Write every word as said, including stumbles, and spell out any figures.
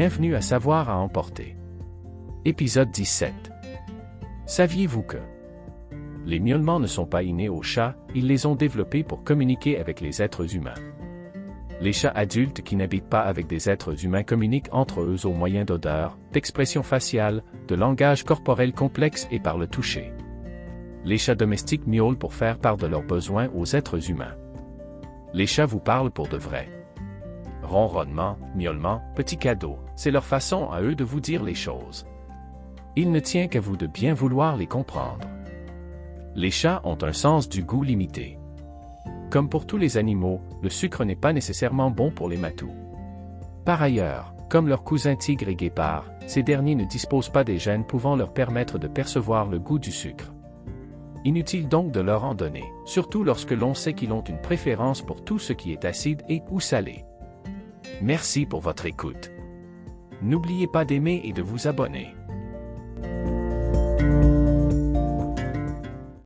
Bienvenue à Savoir à emporter. Épisode dix-sept. Saviez-vous que les miaulements ne sont pas innés aux chats, ils les ont développés pour communiquer avec les êtres humains. Les chats adultes qui n'habitent pas avec des êtres humains communiquent entre eux au moyen d'odeurs, d'expressions faciales, de langage corporel complexe et par le toucher. Les chats domestiques miaulent pour faire part de leurs besoins aux êtres humains. Les chats vous parlent pour de vrai. Ronronnement, miaulement, petit cadeau, c'est leur façon à eux de vous dire les choses. Il ne tient qu'à vous de bien vouloir les comprendre. Les chats ont un sens du goût limité. Comme pour tous les animaux, le sucre n'est pas nécessairement bon pour les matous. Par ailleurs, comme leurs cousins tigres et guépards, ces derniers ne disposent pas des gènes pouvant leur permettre de percevoir le goût du sucre. Inutile donc de leur en donner, surtout lorsque l'on sait qu'ils ont une préférence pour tout ce qui est acide et ou salé. Merci pour votre écoute. N'oubliez pas d'aimer et de vous abonner.